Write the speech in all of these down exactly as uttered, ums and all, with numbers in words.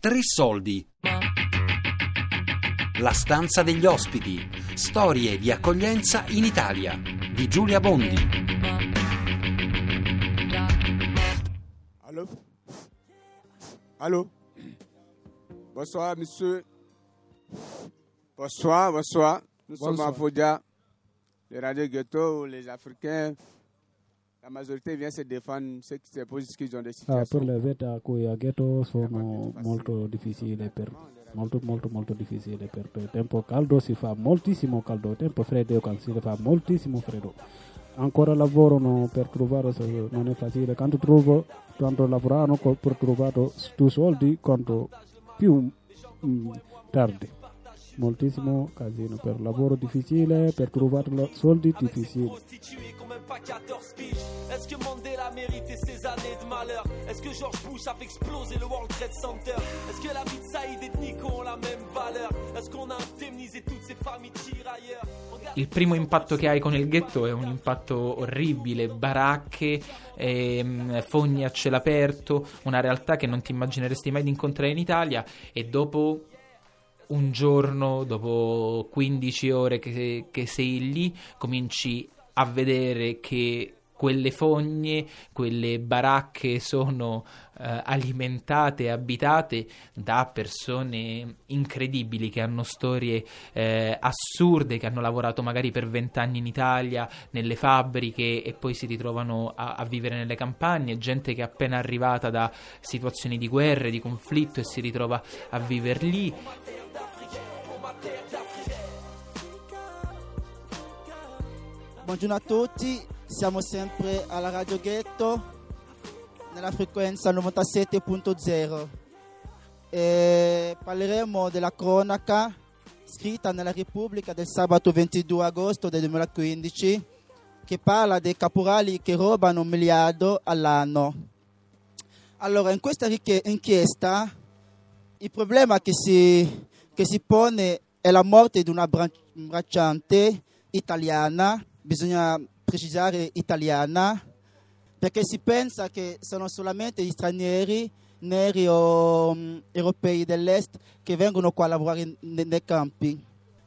tre soldi. La stanza degli ospiti, storie di accoglienza in Italia, di Giulia Bondi. Allô? Allô? Bonsoir, monsieur. Bonsoir, bonsoir. Nous bonsoir. Sommes à Foggia, le Radio Ghetto, les Africains. La maggiorité vient se défendre, ceux qui se posent qui ont des situazioni. Ah, per le verità, qui a ghetto sono molto difficili, per, molto, molto, molto difficili, per, per tempo caldo si fa moltissimo caldo, tempo freddo si fa moltissimo freddo. Ancora lavorano per trovare, non è facile, quando trovo, quando lavorano per trovare più soldi, quanto più mh, tardi. Moltissimo casino, per lavoro difficile, per trovare soldi difficili. Est-ce que Mandela a mérité ces années de malheur? Est-ce que George Bush a fait exploser le World Trade Center? Est-ce que la vie de Saïd et de Nico ont la même valeur? Est-ce qu'on a indemnisé toutes ces familles tirailleurs? Il primo impatto che hai con il ghetto è un impatto orribile, baracche, ehm, fogne a cielo aperto, una realtà che non ti immagineresti mai di incontrare in Italia, e dopo un giorno, dopo quindici ore che, che sei lì, cominci a vedere che quelle fogne, quelle baracche sono eh, alimentate e abitate da persone incredibili che hanno storie eh, assurde, che hanno lavorato magari per vent'anni in Italia nelle fabbriche e poi si ritrovano a, a vivere nelle campagne, gente che è appena arrivata da situazioni di guerra, di conflitto e si ritrova a vivere lì. Buongiorno a tutti, siamo sempre alla Radio Ghetto nella frequenza novantasette punto zero e parleremo della cronaca scritta nella Repubblica del sabato ventidue agosto del duemilaquindici, che parla dei caporali che rubano un miliardo all'anno. Allora, in questa inchiesta il problema che si, che si pone è la morte di una bracciante italiana, bisogna precisare italiana, perché si pensa che sono solamente gli stranieri neri o um, europei dell'est che vengono qua a lavorare in, nei campi.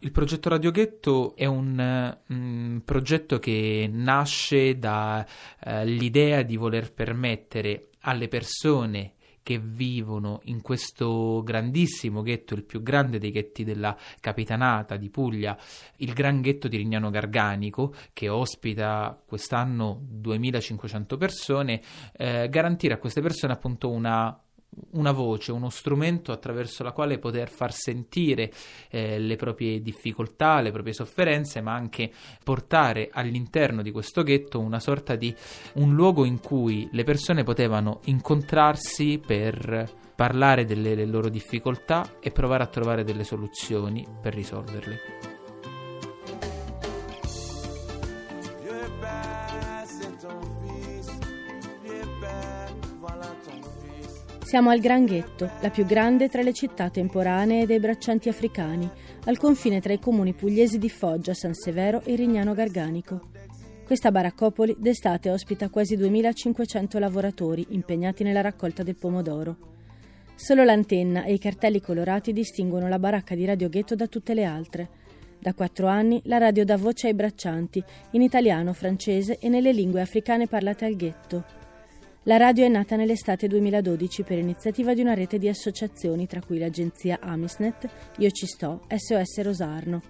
Il progetto Radio Ghetto è un mm, progetto che nasce dall'idea eh, di voler permettere alle persone che vivono in questo grandissimo ghetto, il più grande dei ghetti della Capitanata di Puglia, il gran ghetto di Rignano Garganico, che ospita quest'anno duemilacinquecento persone, eh, garantire a queste persone appunto una una voce, uno strumento attraverso la quale poter far sentire eh, le proprie difficoltà, le proprie sofferenze, ma anche portare all'interno di questo ghetto una sorta di un luogo in cui le persone potevano incontrarsi per parlare delle, delle loro difficoltà e provare a trovare delle soluzioni per risolverle. Siamo al Gran Ghetto, la più grande tra le città temporanee dei braccianti africani, al confine tra i comuni pugliesi di Foggia, San Severo e Rignano Garganico. Questa baraccopoli d'estate ospita quasi duemilacinquecento lavoratori impegnati nella raccolta del pomodoro. Solo l'antenna e i cartelli colorati distinguono la baracca di Radio Ghetto da tutte le altre. Da quattro anni la radio dà voce ai braccianti, in italiano, francese e nelle lingue africane parlate al ghetto. La radio è nata nell'estate duemiladodici per iniziativa di una rete di associazioni, tra cui l'agenzia Amisnet, Io ci sto, S O S Rosarno.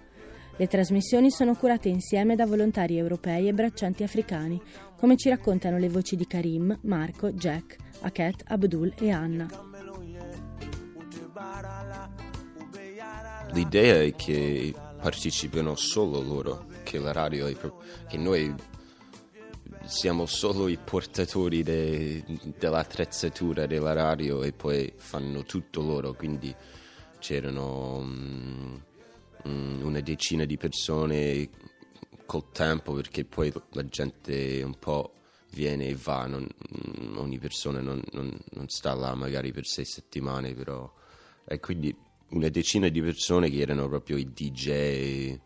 Le trasmissioni sono curate insieme da volontari europei e braccianti africani, come ci raccontano le voci di Karim, Marco, Jack, Akhet, Abdul e Anna. L'idea è che partecipino solo loro, che la radio è pro- che noi siamo solo i portatori de, dell'attrezzatura della radio e poi fanno tutto loro, quindi c'erano um, una decina di persone col tempo, perché poi la gente un po' viene e va, non, ogni persona non, non, non sta là magari per sei settimane, però e quindi una decina di persone che erano proprio i D J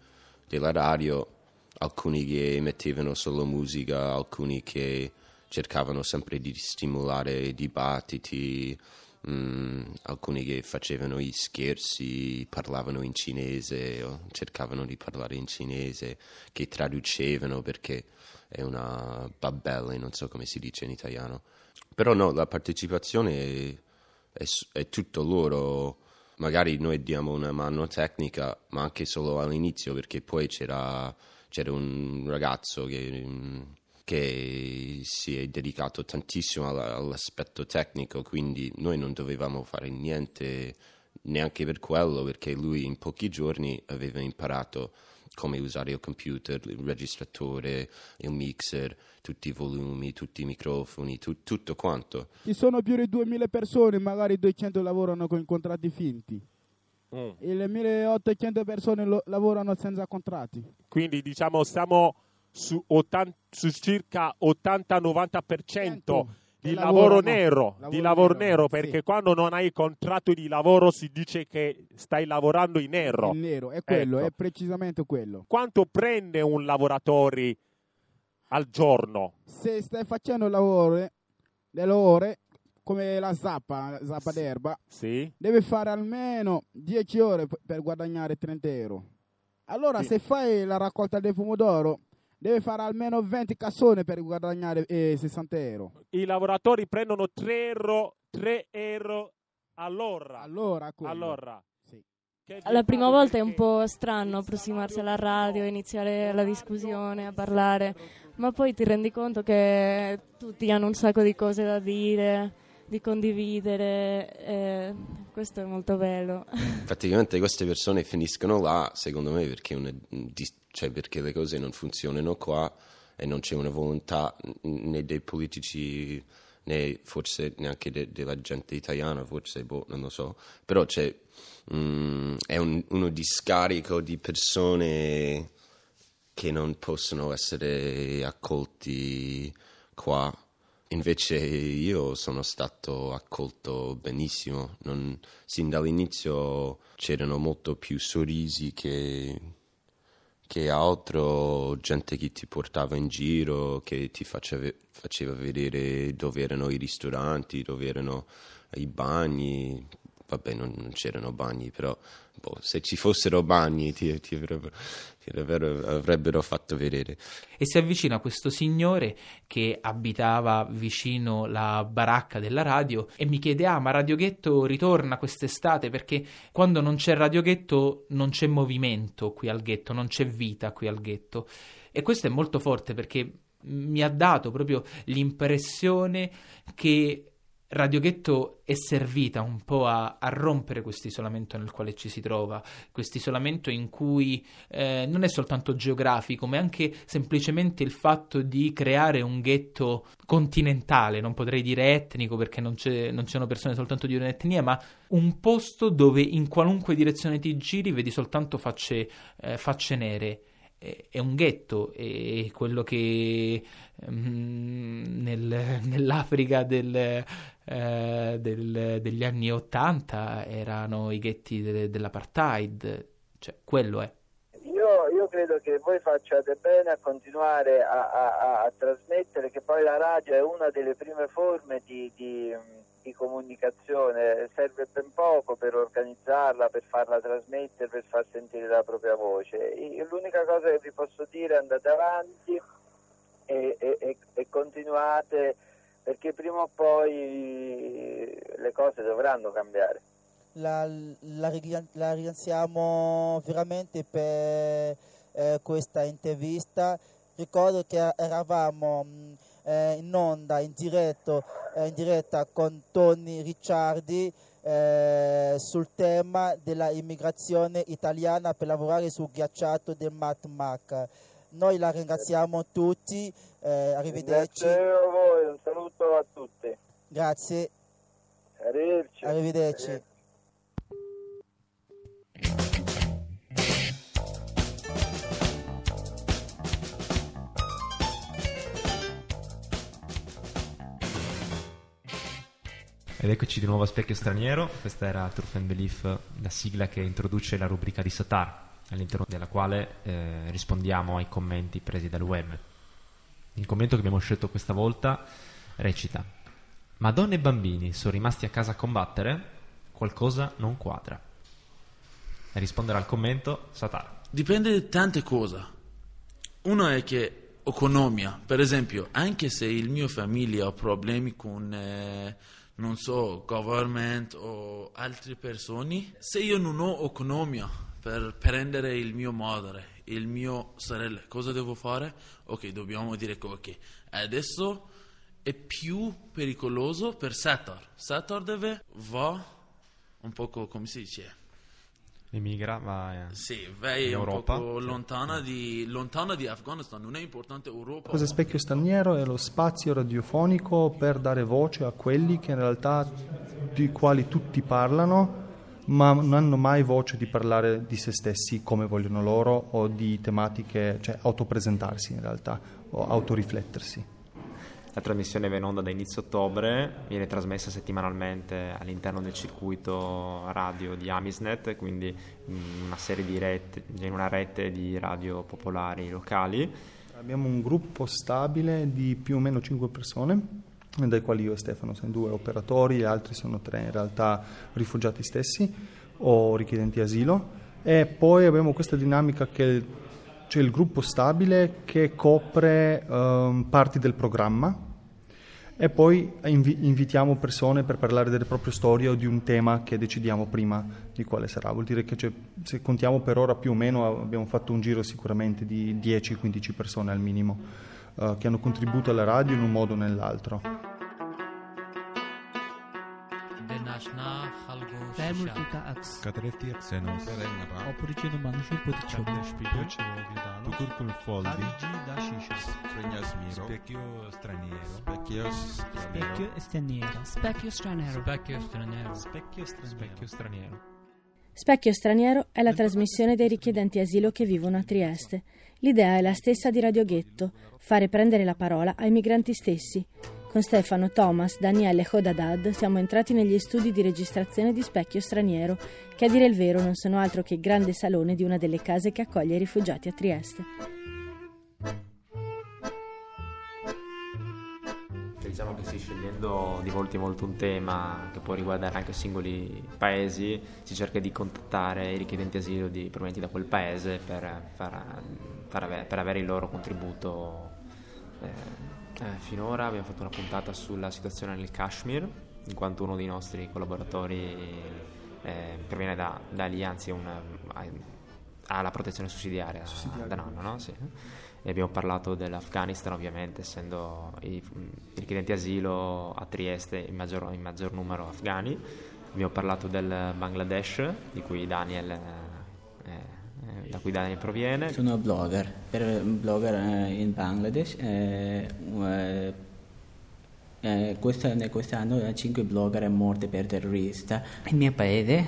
della radio. Alcuni che mettevano solo musica, alcuni che cercavano sempre di stimolare dibattiti, mh, alcuni che facevano i scherzi, parlavano in cinese o cercavano di parlare in cinese, che traducevano perché è una babbella, non so come si dice in italiano. Però no, la partecipazione è, è, è tutto loro. Magari noi diamo una mano tecnica, ma anche solo all'inizio, perché poi c'era, c'era un ragazzo che, che si è dedicato tantissimo all'aspetto tecnico, quindi noi non dovevamo fare niente neanche per quello, perché lui in pochi giorni aveva imparato come usare il computer, il registratore, il mixer, tutti i volumi, tutti i microfoni, tu, tutto quanto. Ci sono più di duemila persone, magari duecento lavorano con contratti finti. Mm. E le milleottocento persone lo, lavorano senza contratti. Quindi diciamo siamo su, ottanta, su circa ottanta novanta per cento di lavoro, lavoro nero, lavoro di lavoro nero, nero perché sì. Quando non hai contratto di lavoro si dice che stai lavorando in nero. In nero, è quello, ecco. È precisamente quello. Quanto prende un lavoratore al giorno? Se stai facendo lavoro, delle ore, come la zappa, zappa sì. d'erba, sì. devi fare almeno dieci ore per guadagnare trenta euro. Allora sì. se fai la raccolta del pomodoro, deve fare almeno venti cassone per guadagnare eh, sessanta euro. I lavoratori prendono tre euro, tre euro all'ora. Allora, allora. Sì. La prima volta è un po' strano approssimarsi alla radio, iniziare la discussione, a parlare, ma poi ti rendi conto che tutti hanno un sacco di cose da dire, di condividere, eh, questo è molto bello. Praticamente queste persone finiscono là, secondo me, perché è una distanza. Cioè perché le cose non funzionano qua e non c'è una volontà né dei politici né forse neanche de- della gente italiana, forse, boh, non lo so. Però c'è, mm, è un, uno discarico di persone che non possono essere accolti qua. Invece io sono stato accolto benissimo. Non, sin dall'inizio c'erano molto più sorrisi che... che altro, gente che ti portava in giro, che ti faceva, faceva vedere dove erano i ristoranti, dove erano i bagni. Vabbè, non, non c'erano bagni, però boh, se ci fossero bagni ti, ti, avrebbero, ti avrebbero, avrebbero fatto vedere. E si avvicina questo signore che abitava vicino la baracca della radio e mi chiede: ah, ma Radio Ghetto ritorna quest'estate? Perché quando non c'è Radio Ghetto non c'è movimento qui al ghetto, non c'è vita qui al ghetto. E questo è molto forte, perché mi ha dato proprio l'impressione che Radio Ghetto è servita un po' a, a rompere questo isolamento nel quale ci si trova, questo isolamento in cui eh, non è soltanto geografico, ma anche semplicemente il fatto di creare un ghetto continentale, non potrei dire etnico perché non, c'è, non ci sono persone soltanto di un'etnia, ma un posto dove in qualunque direzione ti giri vedi soltanto facce, eh, facce nere. È un ghetto, è quello che um, nel, nell'Africa del, uh, del, degli anni ottanta erano i ghetti de, dell'apartheid, cioè quello è. Io, io credo che voi facciate bene a continuare a, a, a trasmettere, che poi la radio è una delle prime forme di, di, di comunicazione, serve ben poco per organizzarla, per farla trasmettere, per far sentire la propria voce. Io, l'unica cosa che vi posso dire è: andate avanti e, e, e continuate, perché prima o poi le cose dovranno cambiare. La, la, la ringraziamo veramente per eh, questa intervista. Ricordo che eravamo mh, eh, in onda, in, diretto, eh, in diretta con Tony Ricciardi eh, sul tema della immigrazione italiana per lavorare sul ghiacciato del Matmak. Noi la ringraziamo tutti, eh, arrivederci. Grazie a voi, un saluto a tutti. Grazie. Arrivederci. Arrivederci. Ed eccoci di nuovo a Specchio Straniero. Questa era Truth and Belief, la sigla che introduce la rubrica di Sattar, all'interno della quale eh, rispondiamo ai commenti presi dal web. Il commento che abbiamo scelto questa volta recita: ma donne e bambini sono rimasti a casa a combattere, qualcosa non quadra. A rispondere al commento, Sattar. Dipende da tante cose. Uno è che economia, per esempio, anche se il mio famiglia ha problemi con eh, non so, government o altre persone, se io non ho economia per prendere il mio madre, il mio sorella, cosa devo fare? Ok, dobbiamo dire che okay, adesso è più pericoloso per Sattar. Sattar deve va un poco, come si dice? Emigra, va sì, vai in Europa, un po' lontana di, lontana di Afghanistan, non è importante Europa. Cosa Specchio Straniero è lo spazio radiofonico per dare voce a quelli che in realtà di quali tutti parlano, ma non hanno mai voce di parlare di se stessi come vogliono loro o di tematiche, cioè autopresentarsi in realtà o autoriflettersi. La trasmissione va in onda da inizio ottobre, viene trasmessa settimanalmente all'interno del circuito radio di Amisnet, quindi una serie di rete, in una rete di radio popolari locali. Abbiamo un gruppo stabile di più o meno cinque persone, dai quali io e Stefano siamo due operatori, gli altri sono tre in realtà rifugiati stessi o richiedenti asilo. E poi abbiamo questa dinamica che c'è il gruppo stabile che copre um, parti del programma e poi invi- invitiamo persone per parlare delle proprie storie o di un tema che decidiamo prima di quale sarà. Vuol dire che c'è, se contiamo per ora più o meno abbiamo fatto un giro sicuramente di dieci quindici persone al minimo uh, che hanno contribuito alla radio in un modo o nell'altro. Specchio Straniero è la trasmissione dei richiedenti asilo che vivono a Trieste. L'idea è la stessa di Radio Ghetto, fare prendere la parola ai migranti stessi. Con Stefano, Tomas, Daniel e Khodadad siamo entrati negli studi di registrazione di Specchio Straniero, che a dire il vero non sono altro che il grande salone di una delle case che accoglie i rifugiati a Trieste. Diciamo che sì, scegliendo di volta in volta un tema che può riguardare anche singoli paesi, si cerca di contattare i richiedenti asilo di, provenienti da quel paese per, far, per, avere, per avere il loro contributo. Eh, Eh, finora abbiamo fatto una puntata sulla situazione nel Kashmir, in quanto uno dei nostri collaboratori eh, proviene da, da lì, anzi una, ha la protezione sussidiaria, sussidiaria. da nonno, no? Sì. E abbiamo parlato dell'Afghanistan, ovviamente, essendo i, i richiedenti asilo a Trieste in maggior, in maggior numero afghani. Abbiamo parlato del Bangladesh, di cui Daniel eh, da cui Daniel proviene. Sono blogger, per blogger in Bangladesh. Eh, eh, quest'anno, quest'anno cinque blogger morti per terrorista. Il mio paese,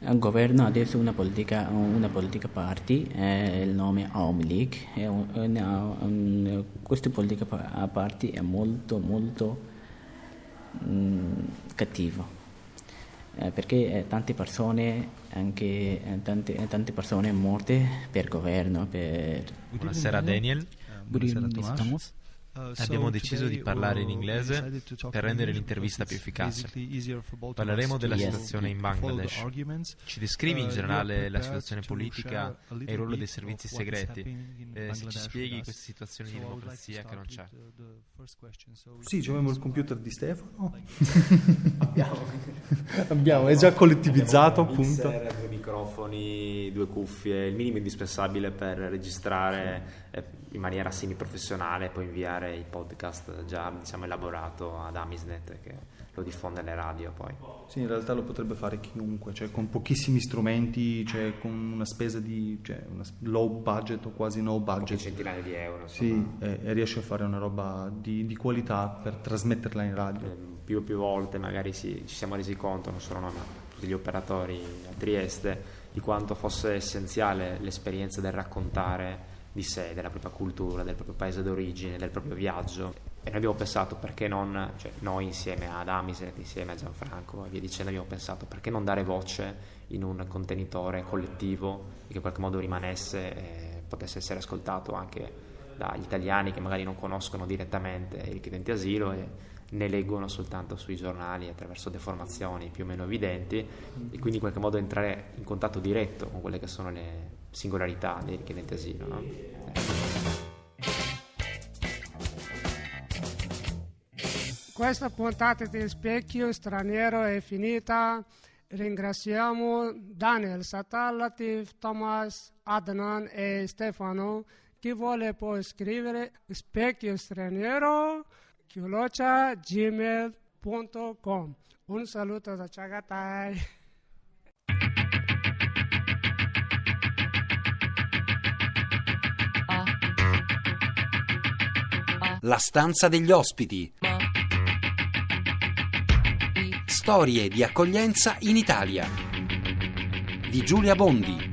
il governo adesso una politica, una politica party, eh, il nome Omlik. Questa politica party è molto molto mh, cattiva. Eh, perché eh, tante persone anche eh, tante, eh, tante persone morte per governo per... Buonasera Daniel, buonasera Tomas. Abbiamo deciso di parlare in inglese per rendere l'intervista più efficace. Parleremo della situazione in Bangladesh. Ci descrivi in generale la situazione politica e il ruolo dei servizi segreti. Eh, se ci spieghi questa situazione di democrazia che non c'è. Sì, ci abbiamo il computer di Stefano. Abbiamo. Abbiamo, è già collettivizzato appunto. Due microfoni, due cuffie, il minimo indispensabile per registrare in maniera semiprofessionale e poi inviare il podcast già diciamo elaborato ad Amisnet che lo diffonde alle radio poi. Sì, in realtà lo potrebbe fare chiunque, cioè con pochissimi strumenti, cioè con una spesa di cioè una low budget o quasi no budget. Poche centinaia di euro. Sì, e, e riesce a fare una roba di, di qualità per trasmetterla in radio. Eh, più e più volte magari sì, ci siamo resi conto, non solo noi ma tutti gli operatori a Trieste, di quanto fosse essenziale l'esperienza del raccontare di sé, della propria cultura, del proprio paese d'origine, del proprio viaggio. E noi abbiamo pensato perché non, cioè noi insieme ad Amisnet, insieme a Gianfranco e via dicendo, abbiamo pensato perché non dare voce in un contenitore collettivo che in qualche modo rimanesse e potesse essere ascoltato anche dagli italiani che magari non conoscono direttamente i richiedenti asilo e ne leggono soltanto sui giornali attraverso deformazioni più o meno evidenti, e quindi in qualche modo entrare in contatto diretto con quelle che sono le singolarità dei richiedenti asilo, no? Questa puntata di Specchio Straniero è finita. Ringraziamo Daniel, Sattar, Latif, Tomas, Adnan e Stefano. Chi vuole può scrivere Specchio Straniero chiocciola gmail punto com. Un saluto da Ciagatai. La stanza degli ospiti. Storie di accoglienza in Italia di Giulia Bondi.